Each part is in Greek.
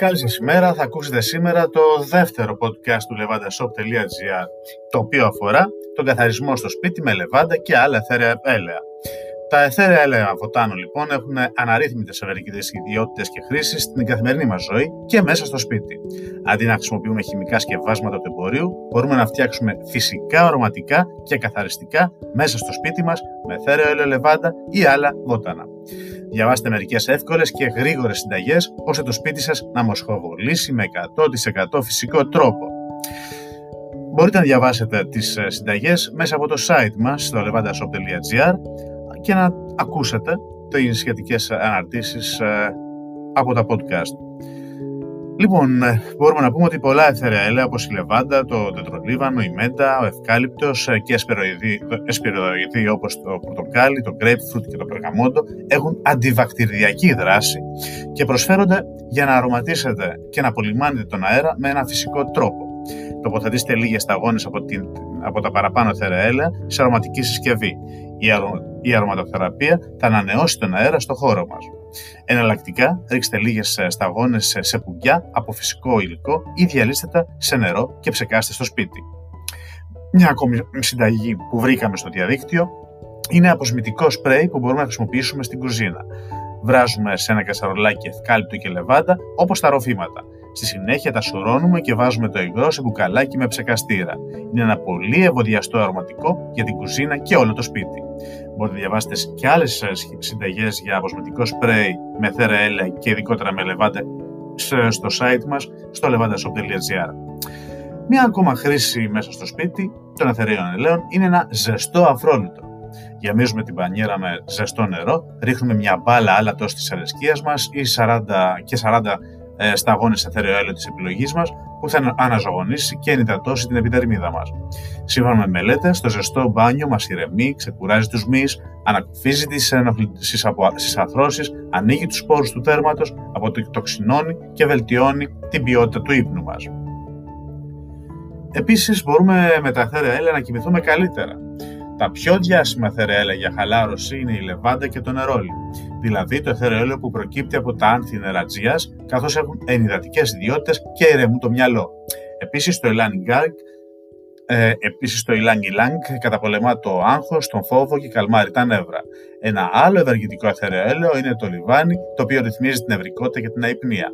Καλή σας ημέρα, θα ακούσετε σήμερα το δεύτερο podcast του levantashop.gr, το οποίο αφορά τον καθαρισμό στο σπίτι με λεβάντα και άλλα εθέρια έλαια. Τα εθέρια έλαια βοτάνων λοιπόν έχουν αναρρύθμιτες αλλεργικές ιδιότητες και χρήσεις στην καθημερινή μας ζωή και μέσα στο σπίτι. Αντί να χρησιμοποιούμε χημικά σκευάσματα του εμπορίου, μπορούμε να φτιάξουμε φυσικά αρωματικά και καθαριστικά μέσα στο σπίτι μας με εθέρια έλαια λεβάντα ή άλλα βότανα. Διαβάστε μερικές εύκολες και γρήγορες συνταγές ώστε το σπίτι σας να μοσχοβολήσει με 100% φυσικό τρόπο. Μπορείτε να διαβάσετε τις συνταγές μέσα από το site μας στο levantashop.gr και να ακούσετε τις σχετικές αναρτήσεις από τα podcast. Λοιπόν, μπορούμε να πούμε ότι πολλά εθέρια έλαια όπως η λεβάντα, το δενδρολίβανο, η μέντα, ο ευκάλυπτος και εσπεροειδή όπως το πορτοκάλι, το grapefruit και το περγαμόντο έχουν αντιβακτηριακή δράση και προσφέρονται για να αρωματίσετε και να απολυμάνετε τον αέρα με ένα φυσικό τρόπο. Τοποθετήστε λίγες σταγόνες από τα παραπάνω εθέρια έλαια σε αρωματική συσκευή. Η αρωματοθεραπεία θα ανανεώσει τον αέρα στο χώρο μας. Εναλλακτικά, ρίξτε λίγες σταγόνες σε πουγκιά από φυσικό υλικό ή διαλύστε τα σε νερό και ψεκάστε στο σπίτι. Μια ακόμη συνταγή που βρήκαμε στο διαδίκτυο είναι αποσμητικό σπρέι που μπορούμε να χρησιμοποιήσουμε στην κουζίνα. Βράζουμε σε ένα κασαρολάκι ευκάλυπτο και λεβάντα όπως τα ροφήματα. Στη συνέχεια τα σουρώνουμε και βάζουμε το υγρό σε μπουκαλάκι με ψεκαστήρα. Είναι ένα πολύ ευωδιαστό αρωματικό για την κουζίνα και όλο το σπίτι. Μπορείτε να διαβάσετε και άλλες συνταγές για αποσμητικό σπρέι με εθέρια έλαια και ειδικότερα με λεβάντα στο site μας στο levantashop.gr. Μια ακόμα χρήση μέσα στο σπίτι των εθερίων ελαίων είναι ένα ζεστό αφρόλουτο. Γεμίζουμε την πανιέρα με ζεστό νερό, ρίχνουμε μια μπάλα άλατος της αρεσκίας μας ή 40 σταγόνες εθέρια έλαιο της επιλογής μας που θα αναζωογονήσει και ενυδατώσει την επιδερμίδα μας. Σύμφωνα με μελέτες, το ζεστό μπάνιο μας ηρεμεί, ξεκουράζει τους μυς, ανακουφίζει τις αρθρώσεις, ανοίγει τους σπόρους του τέρματος, αποτοξινώνει και βελτιώνει την ποιότητα του ύπνου μας. Επίσης, μπορούμε με τα εθέρια έλαια να κοιμηθούμε καλύτερα. Τα πιο διάσημα εθέρια έλαια για χαλάρωση είναι η λεβάντα και το νερόλι, δηλαδή το εθέρια έλαιο που προκύπτει από τα άνθη νερατζίας, καθώς έχουν ενυδατικές ιδιότητες και ηρεμούν το μυαλό. Επίσης το Ιλάνγκ καταπολεμά το άγχος, τον φόβο και καλμάρει τα νεύρα. Ένα άλλο ευεργετικό εθέρια έλαιο είναι το λιβάνι, το οποίο ρυθμίζει την νευρικότητα και την αϊπνία.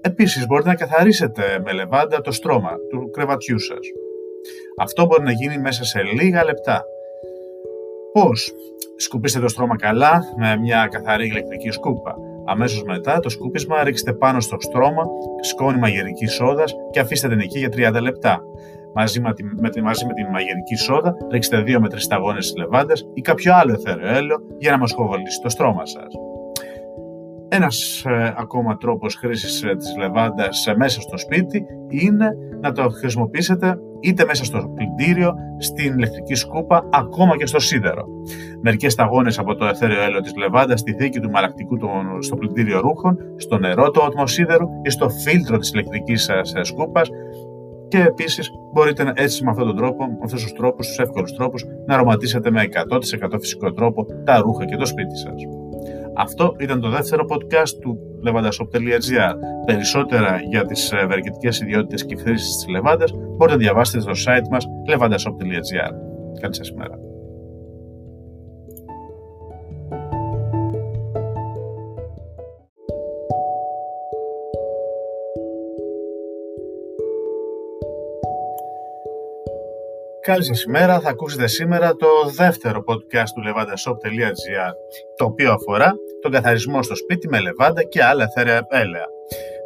Επίσης μπορείτε να καθαρίσετε με λεβάντα το στρώμα του κρεβατιού σας. Αυτό μπορεί να γίνει μέσα σε λίγα λεπτά. Πώς? Σκουπίστε το στρώμα καλά με μια καθαρή ηλεκτρική σκούπα. Αμέσως μετά το σκούπισμα ρίξτε πάνω στο στρώμα σκόνη μαγειρικής σόδας και αφήστε την εκεί για 30 λεπτά. Μαζί με την μαγειρική σόδα ρίξτε 2 με 3 σταγόνες λεβάντας ή κάποιο άλλο εθέρια έλαιο για να μοσχοβολήσει το στρώμα σας. Ένας ακόμα τρόπος χρήσης της λεβάντας μέσα στο σπίτι είναι να το χρησιμοποιήσετε είτε μέσα στο πλυντήριο, στην ηλεκτρική σκούπα, ακόμα και στο σίδερο. Μερικές σταγόνες από το εθέρια έλαιο της λεβάντας στη δίκη του μαλακτικού στο πλυντήριο ρούχων, στο νερό του ατμοσίδερου ή στο φίλτρο της ηλεκτρικής σας σκούπας και επίσης μπορείτε έτσι με αυτούς τους εύκολους τρόπους να αρωματίσετε με 100% φυσικό τρόπο τα ρούχα και το σπίτι σας. Αυτό ήταν το δεύτερο podcast του levantashop.gr. Περισσότερα για τις ευεργετικές ιδιότητες και χρήσεις της λεβάντας μπορείτε να διαβάσετε στο site μας levantashop.gr. Καλή σας ημέρα. Καλή σας ημέρα, θα ακούσετε σήμερα το δεύτερο podcast του levantashop.gr, το οποίο αφορά τον καθαρισμό στο σπίτι με λεβάντα και άλλα εθέρια έλαια.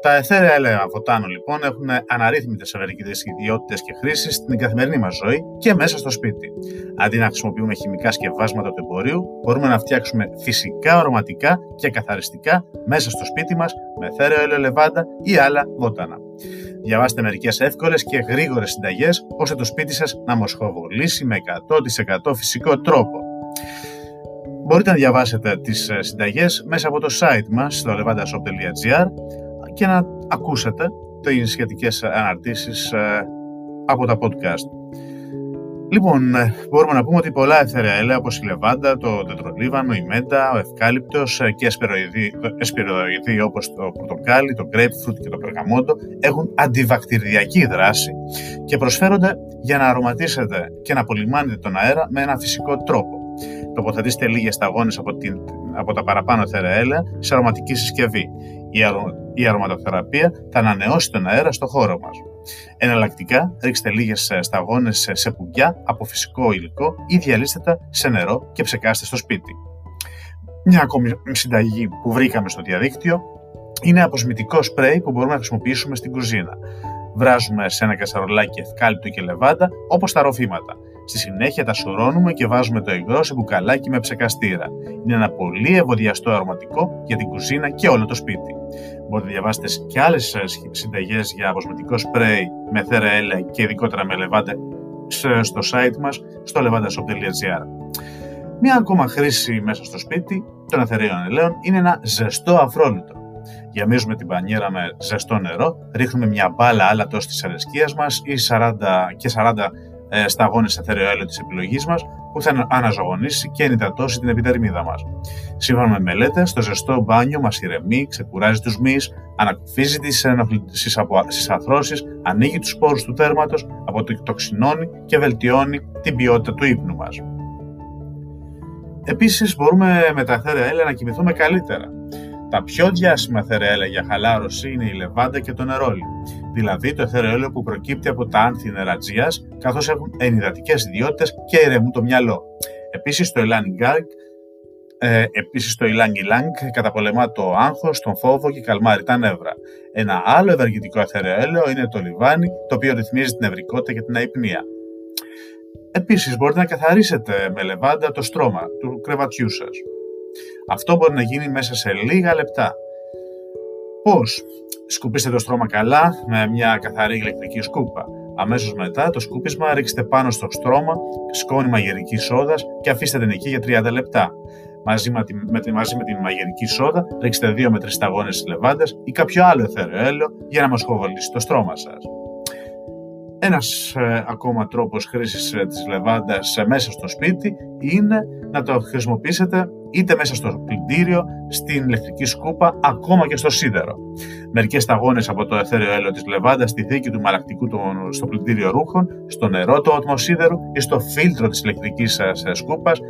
Τα εθέρια έλαια βοτάνων λοιπόν έχουν αναρρύθμιτες αλλεργικές ιδιότητες και χρήσεις στην καθημερινή μας ζωή και μέσα στο σπίτι. Αντί να χρησιμοποιούμε χημικά σκευάσματα του εμπορίου, μπορούμε να φτιάξουμε φυσικά αρωματικά και καθαριστικά μέσα στο σπίτι μας με εθέρια έλαιο λεβάντα ή άλλα βότανα. Διαβάστε μερικές εύκολες και γρήγορες συνταγές ώστε το σπίτι σας να μοσχοβολήσει με 100% φυσικό τρόπο. Μπορείτε να διαβάσετε τις συνταγές μέσα από το site μας στο levantashop.gr και να ακούσετε τις σχετικές αναρτήσεις από τα podcast. Λοιπόν, μπορούμε να πούμε ότι πολλά εθεραία έλαια όπως η λεβάντα, το δενδρολίβανο, η μέντα, ο ευκάλυπτος και εσπεριδοειδή όπως το πορτοκάλι, το grapefruit και το περγαμόντο έχουν αντιβακτηριακή δράση και προσφέρονται για να αρωματίσετε και να απολυμάνετε τον αέρα με ένα φυσικό τρόπο. Τοποθετήστε λίγες σταγόνες από τα παραπάνω εθεραία έλαια σε αρωματική συσκευή. Η αρωματοθεραπεία θα ανανεώσει τον αέρα στο χώρο μας. Εναλλακτικά, ρίξτε λίγες σταγόνες σε πουγκιά από φυσικό υλικό ή διαλύστε τα σε νερό και ψεκάστε στο σπίτι. Μια ακόμη συνταγή που βρήκαμε στο διαδίκτυο είναι αποσμητικό σπρέι που μπορούμε να χρησιμοποιήσουμε στην κουζίνα. Βράζουμε σε ένα κασαρολάκι ευκάλυπτο και λεβάντα όπως τα ροφήματα. Στη συνέχεια τα σουρώνουμε και βάζουμε το υγρό σε μπουκαλάκι με ψεκαστήρα. Είναι ένα πολύ ευωδιαστό αρωματικό για την κουζίνα και όλο το σπίτι. Μπορείτε να διαβάσετε και άλλες συνταγές για αποσμητικό σπρέι με εθέραια έλαια και ειδικότερα με λεβάντα στο site μας στο levantashop.gr. Μία ακόμα χρήση μέσα στο σπίτι των εθεραίων ελαίων είναι ένα ζεστό αφρόλουτο. Γεμίζουμε την πανιέρα με ζεστό νερό, ρίχνουμε μια μπάλα άλατος της αρεσκίας μας ή 40 σταγόνες εθεραίο έλαιο της επιλογής μας που θα αναζωογονήσει και ενυδατώσει την επιδερμίδα μας. Σύμφωνα με μελέτες, το ζεστό μπάνιο μας ηρεμεί, ξεκουράζει τους μυς, ανακουφίζει τις ενοχλήσεις από τις αρθρώσεις, ανοίγει τους σπόρους του δέρματος, αποτοξινώνει και βελτιώνει την ποιότητα του ύπνου μας. Επίσης, μπορούμε με τα εθεραία έλαια να κοιμηθούμε καλύτερα. Τα πιο διάσημα εθεραία έλαια για χαλάρωση είναι η λεβάντα και το νερόλι, δηλαδή το εθεραίο έλαιο που προκύπτει από τα άνθη νερατζίας, καθώς έχουν ενυδατικές ιδιότητες και ηρεμούν το μυαλό. Επίσης το Ιλάνγκ καταπολεμά το άγχος, τον φόβο και καλμάρει τα νεύρα. Ένα άλλο ευεργετικό εθεραίο έλαιο είναι το λιβάνι, το οποίο ρυθμίζει την νευρικότητα και την αϊπνία. Επίσης μπορείτε να καθαρίσετε με λεβάντα το στρώμα του κρεβατιού σας. Αυτό μπορεί να γίνει μέσα σε λίγα λεπτά. Πώς? Σκουπίστε το στρώμα καλά με μια καθαρή ηλεκτρική σκούπα. Αμέσως μετά το σκούπισμα ρίξτε πάνω στο στρώμα σκόνη μαγειρικής σόδας και αφήστε την εκεί για 30 λεπτά. Μαζί με την μαγειρική σόδα ρίξτε 2 με 3 σταγόνες λεβάντας ή κάποιο άλλο εθεραίο έλαιο για να μοσχοβολήσει το στρώμα σας. Ένας ακόμα τρόπος χρήσης της λεβάντας μέσα στο σπίτι είναι να το χρησιμοποιήσετε είτε μέσα στο πλυντήριο, στην ηλεκτρική σκούπα, ακόμα και στο σίδερο. Μερικές σταγόνες από το εθέρεο έλαιο της λεβάντας στη θήκη του μαλακτικού στο πλυντήριο ρούχων, στο νερό του ατμοσίδερου ή στο φίλτρο της ηλεκτρικής σκούπας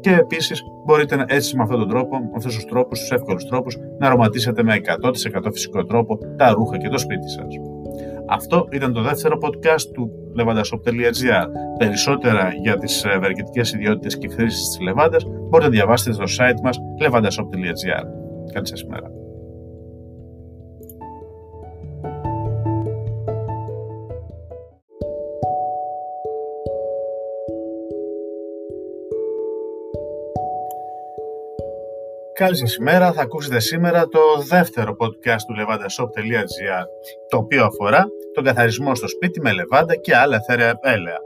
και επίσης μπορείτε έτσι με αυτόν τον τρόπο, με αυτούς τους τρόπους, τους εύκολους τρόπους, να αρωματίσετε με 100% φυσικό τρόπο τα ρούχα και το σπίτι σας. Αυτό ήταν το δεύτερο podcast του levantashop.gr. Περισσότερα για τις ευεργετικές ιδιότητες και χρήσεις της λεβάντας μπορείτε να διαβάσετε στο site μας levantashop.gr. Καλή σας ημέρα. Καλή σας ημέρα, θα ακούσετε σήμερα το δεύτερο podcast του levantashop.gr, το οποίο αφορά τον καθαρισμό στο σπίτι με λεβάντα και άλλα εθέραια έλαια.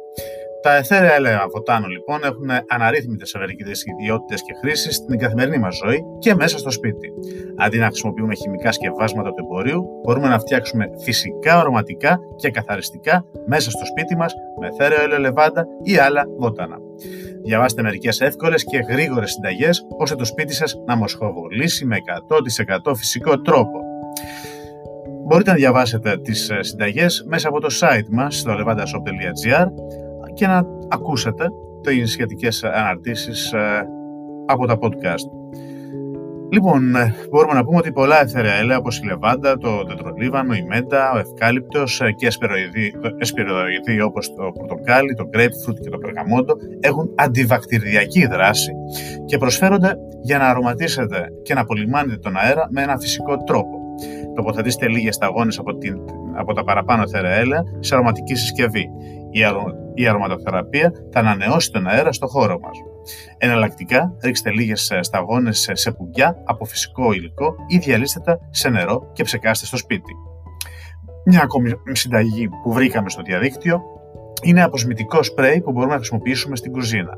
Τα εθέραια έλαια βοτάνων λοιπόν έχουν αναρρύθμιτες ευεργετικές ιδιότητες και χρήσεις στην καθημερινή μας ζωή και μέσα στο σπίτι. Αντί να χρησιμοποιούμε χημικά σκευάσματα του εμπορίου, μπορούμε να φτιάξουμε φυσικά αρωματικά και καθαριστικά μέσα στο σπίτι μας με εθέρεο έλαιο λεβάντα ή άλλα βότανα. Διαβάστε μερικές εύκολες και γρήγορες συνταγές ώστε το σπίτι σας να μοσχοβολήσει με 100% φυσικό τρόπο. Μπορείτε να διαβάσετε τις συνταγές μέσα από το site μας στο levantashop.gr και να ακούσετε τις σχετικές αναρτήσεις από τα podcast. Λοιπόν, μπορούμε να πούμε ότι πολλά εθεραία έλαια όπως η λεβάντα, το δενδρολίβανο, η μέντα, ο ευκάλυπτος και εσπεριδοειδή όπως το πορτοκάλι, το grapefruit και το περγαμόντο έχουν αντιβακτηριακή δράση και προσφέρονται για να αρωματίσετε και να απολυμάνετε τον αέρα με ένα φυσικό τρόπο. Τοποθετήστε λίγες σταγόνες από τα παραπάνω εθεραία έλαια σε αρωματική συσκευή. Η αρωματοθεραπεία θα ανανεώσει τον αέρα στο χώρο μας. Εναλλακτικά, ρίξτε λίγες σταγόνες σε πουγκιά από φυσικό υλικό ή διαλύστε τα σε νερό και ψεκάστε στο σπίτι. Μια ακόμη συνταγή που βρήκαμε στο διαδίκτυο είναι αποσμητικό σπρέι που μπορούμε να χρησιμοποιήσουμε στην κουζίνα.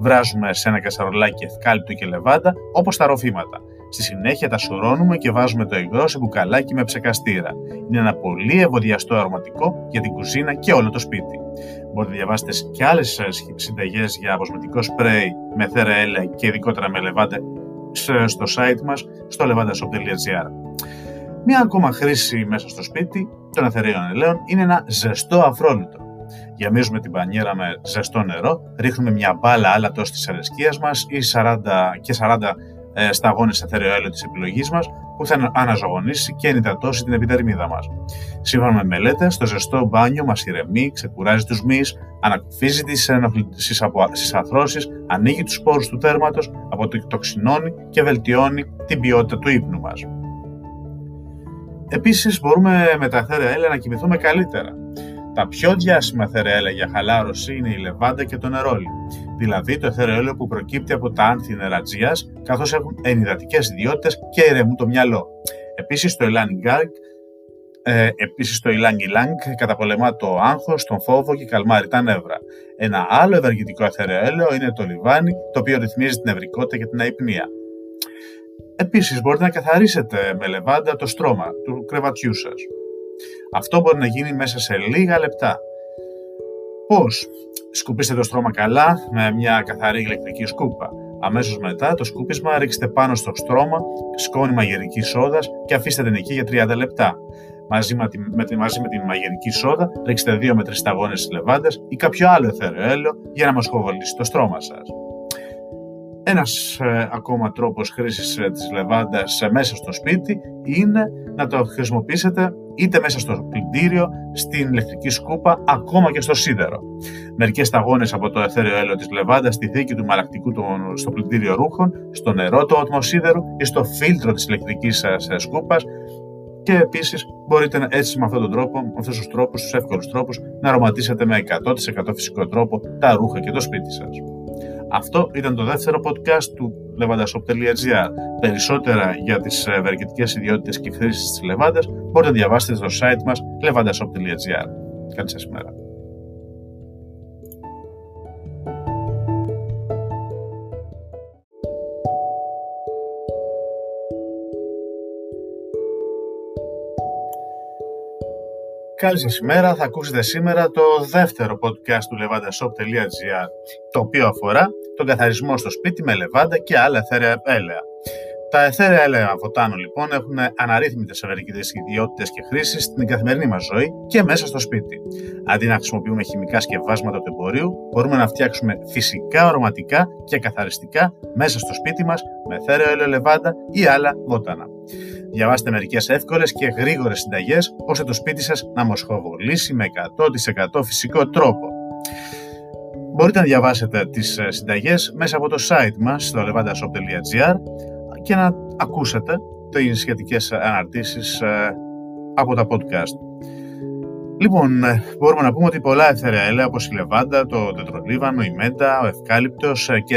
Βράζουμε σε ένα κασαρολάκι ευκάλυπτο και λεβάντα όπως τα ροφήματα. Στη συνέχεια τα σωρώνουμε και βάζουμε το υγρό σε μπουκαλάκι με ψεκαστήρα. Είναι ένα πολύ ευωδιαστό αρωματικό για την κουζίνα και όλο το σπίτι. Μπορείτε να διαβάσετε και άλλες συνταγές για αποσμητικό σπρέι με θέρα έλαια και ειδικότερα με λεβάντα στο site μας, στο levantashop.gr. Μια ακόμα χρήση μέσα στο σπίτι των εθεραίων ελαίων είναι ένα ζεστό αφρόλουτο. Γεμίζουμε την πανιέρα με ζεστό νερό, ρίχνουμε μια μπάλα άλατος της αρεσκίας μας ή 40 σταγόνες εθεραίο έλαιο της επιλογής μας, που θα αναζωογονήσει και ενυδατώσει την επιδερμίδα μας. Σύμφωνα με μελέτες, το ζεστό μπάνιο μας ηρεμεί, ξεκουράζει τους μυς, ανακουφίζει τις αρθρώσεις, ανοίγει τους σπόρους του δέρματος, αποτοξινώνει και βελτιώνει την ποιότητα του ύπνου μας. Επίσης, μπορούμε με τα εθέραια έλαια να κοιμηθούμε καλύτερα. Τα πιο διάσημα εθέραια έλαια για χαλάρωση είναι η λεβάντα και το νερόλι, δηλαδή το εθέραιο έλαιο που προκύπτει από τα άνθη νερατζίας, καθώς έχουν ενυδατικές ιδιότητες και ηρεμούν το μυαλό. Επίσης, το Ιλάνγκ καταπολεμά το άγχος, τον φόβο και καλμάρει τα νεύρα. Ένα άλλο ευεργετικό εθέραιο έλαιο είναι το λιβάνι, το οποίο ρυθμίζει την νευρικότητα και την αϊπνία. Επίσης, μπορείτε να καθαρίσετε με λεβάντα το στρώμα του κρεβατιού σας. Αυτό μπορεί να γίνει μέσα σε λίγα λεπτά. Πώς? Σκουπίστε το στρώμα καλά με μια καθαρή ηλεκτρική σκούπα. Αμέσως μετά το σκούπισμα ρίξτε πάνω στο στρώμα σκόνη μαγειρικής σόδας και αφήστε την εκεί για 30 λεπτά. Μαζί με την μαγειρική σόδα ρίξτε 2 με 3 σταγόνες της λεβάντας ή κάποιο άλλο εθέραιο έλαιο για να μοσχοβολήσει το στρώμα σας. Ένας ακόμα τρόπος χρήσης της λεβάντας μέσα στο σπίτι είναι να το χρησιμοποιήσετε είτε μέσα στο πλυντήριο, στην ηλεκτρική σκούπα, ακόμα και στο σίδερο. Μερικές σταγόνες από το εθέραιο έλαιο της λεβάντας στη θήκη του μαλακτικού στο πλυντήριο ρούχων, στο νερό του ατμοσίδερου ή στο φίλτρο της ηλεκτρικής σας σκούπας, και επίσης μπορείτε έτσι με αυτούς τους εύκολους τρόπους να αρωματίσετε με 100% φυσικό τρόπο τα ρούχα και το σπίτι σας. Αυτό ήταν το δεύτερο podcast του levantashop.gr. Περισσότερα για τις ευεργετικές ιδιότητες και χρήσεις της λεβάντας μπορείτε να διαβάσετε στο site μας levantashop.gr. Καλή σας ημέρα. Καλή σας ημέρα, θα ακούσετε σήμερα το δεύτερο podcast του levantashop.gr, το οποίο αφορά τον καθαρισμό στο σπίτι με λεβάντα και άλλα εθέραια έλαια. Τα εθέραια έλαια βοτάνων λοιπόν έχουν αναρρύθμιτες ευεργετικές ιδιότητες και χρήσεις στην καθημερινή μας ζωή και μέσα στο σπίτι. Αντί να χρησιμοποιούμε χημικά σκευάσματα του εμπορίου, μπορούμε να φτιάξουμε φυσικά αρωματικά και καθαριστικά μέσα στο σπίτι μας με εθέραιο έλαιο λεβάντα ή άλλα βότανα. Διαβάστε μερικές εύκολες και γρήγορες συνταγές ώστε το σπίτι σας να μοσχοβολήσει με 100% φυσικό τρόπο. Μπορείτε να διαβάσετε τις συνταγές μέσα από το site μας στο levantashop.gr και να ακούσετε τις σχετικές αναρτήσεις από τα podcast. Λοιπόν, μπορούμε να πούμε ότι πολλά εθέραια έλαια όπως η λεβάντα, το δενδρολίβανο, η μέντα, ο ευκάλυπτος και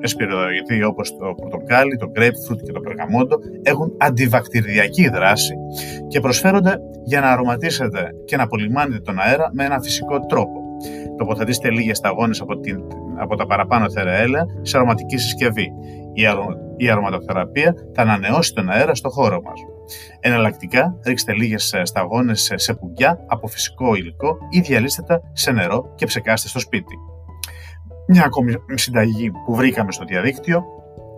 εσπεριδοειδή όπως το πορτοκάλι, το grapefruit και το περγαμόντο έχουν αντιβακτηριακή δράση και προσφέρονται για να αρωματίσετε και να απολυμάνετε τον αέρα με ένα φυσικό τρόπο. Τοποθετήστε λίγες σταγόνες από τα παραπάνω εθέραια έλαια σε αρωματική συσκευή. Η αρωματοθεραπεία θα ανανεώσει τον αέρα στο χώρο μας. Εναλλακτικά, ρίξτε λίγες σταγόνες σε πουγκιά από φυσικό υλικό ή διαλύστε τα σε νερό και ψεκάστε στο σπίτι. Μια ακόμη συνταγή που βρήκαμε στο διαδίκτυο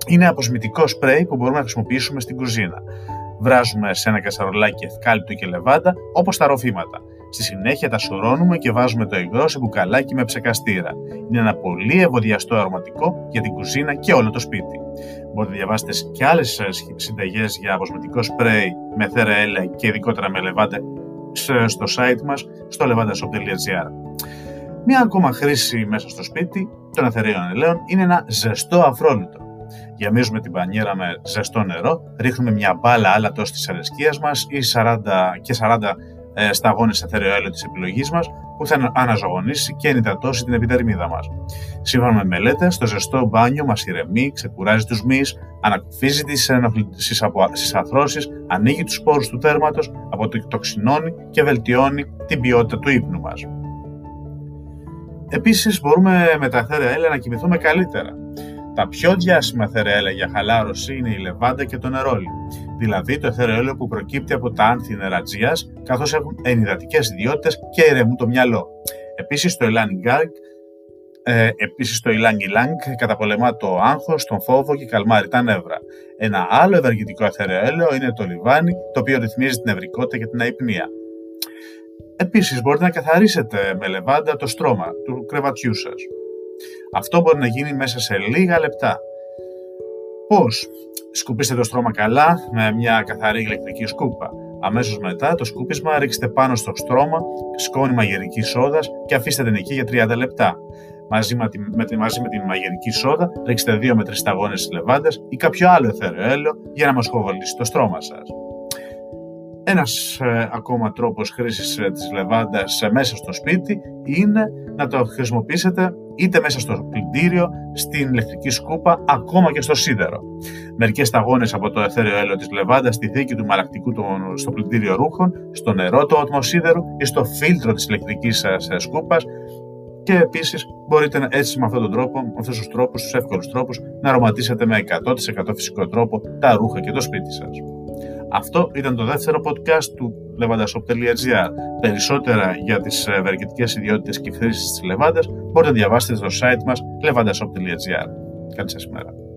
είναι αποσμητικό σπρέι που μπορούμε να χρησιμοποιήσουμε στην κουζίνα. Βράζουμε σε ένα κασαρολάκι ευκάλυπτο και λεβάντα όπως τα ροφήματα. Στη συνέχεια τα σωρώνουμε και βάζουμε το υγρό σε μπουκαλάκι με ψεκαστήρα. Είναι ένα πολύ ευωδιαστό αρωματικό για την κουζίνα και όλο το σπίτι. Μπορείτε να διαβάσετε και άλλες συνταγές για αποσμητικό σπρέι με θέρα έλαια και ειδικότερα με λεβάντα στο site μας, στο levantashop.gr. Μια ακόμα χρήση μέσα στο σπίτι των εθεραίων ελαίων είναι ένα ζεστό αφρόλουτο. Γεμίζουμε την πανιέρα με ζεστό νερό, ρίχνουμε μια μπάλα άλατος της αρεσκίας μας ή 40 σταγόνες εθέραιο έλαιο της επιλογής μας, που θα αναζωογονήσει και ενυδατώσει την επιδερμίδα μας. Σύμφωνα με μελέτες, το ζεστό μπάνιο μας ηρεμεί, ξεκουράζει τους μυς, ανακουφίζει τις αρθρώσεις, ανοίγει τους σπόρους του δέρματος, αποτοξινώνει και βελτιώνει την ποιότητα του ύπνου μας. Επίσης, μπορούμε με τα εθέραια έλαια να κοιμηθούμε καλύτερα. Τα πιο διάσημα εθερεέλαια για χαλάρωση είναι η λεβάντα και το νερόλι, δηλαδή το εθερεέλαιο που προκύπτει από τα άνθη νερατζίας, καθώς έχουν ενυδατικές ιδιότητες και ηρεμούν το μυαλό. Επίσης το Ιλάνγκ καταπολεμά το άγχος, τον φόβο και καλμάρει τα νεύρα. Ένα άλλο ευεργετικό εθερεέλαιο είναι το λιβάνι, το οποίο ρυθμίζει την νευρικότητα και την αϊπνία. Επίσης μπορείτε να καθαρίσετε με λεβάντα το στρώμα του κρεβατιού σας. Αυτό μπορεί να γίνει μέσα σε λίγα λεπτά. Πώς? Σκουπίστε το στρώμα καλά με μια καθαρή ηλεκτρική σκούπα. Αμέσως μετά το σκούπισμα ρίξτε πάνω στο στρώμα σκόνη μαγειρικής σόδας και αφήστε την εκεί για 30 λεπτά. Μαζί με την μαγειρική σόδα ρίξτε 2 με 3 σταγόνες λεβάντας ή κάποιο άλλο εθερεέλαιο για να μοσχοβολήσει το στρώμα σας. Ένας ακόμα τρόπος χρήσης της λεβάντας μέσα στο σπίτι είναι να το χρησιμοποιήσετε είτε μέσα στο πλυντήριο, στην ηλεκτρική σκούπα, ακόμα και στο σίδερο. Μερικές σταγόνες από το εθερεέλαιο της λεβάντας στη θήκη του μαλακτικού στο πλυντήριο ρούχων, στο νερό του ατμοσίδερου ή στο φίλτρο της ηλεκτρικής σας σκούπας, και επίσης μπορείτε έτσι με αυτούς τους εύκολους τρόπους να αρωματίσετε με 100% φυσικό τρόπο τα ρούχα και το σπίτι σας. Αυτό ήταν το δεύτερο podcast του levantashop.gr. Περισσότερα για τις ευεργετικές ιδιότητες και χρήσεις της λεβάντας μπορείτε να διαβάσετε στο site μας levantashop.gr. Καλή σας ημέρα.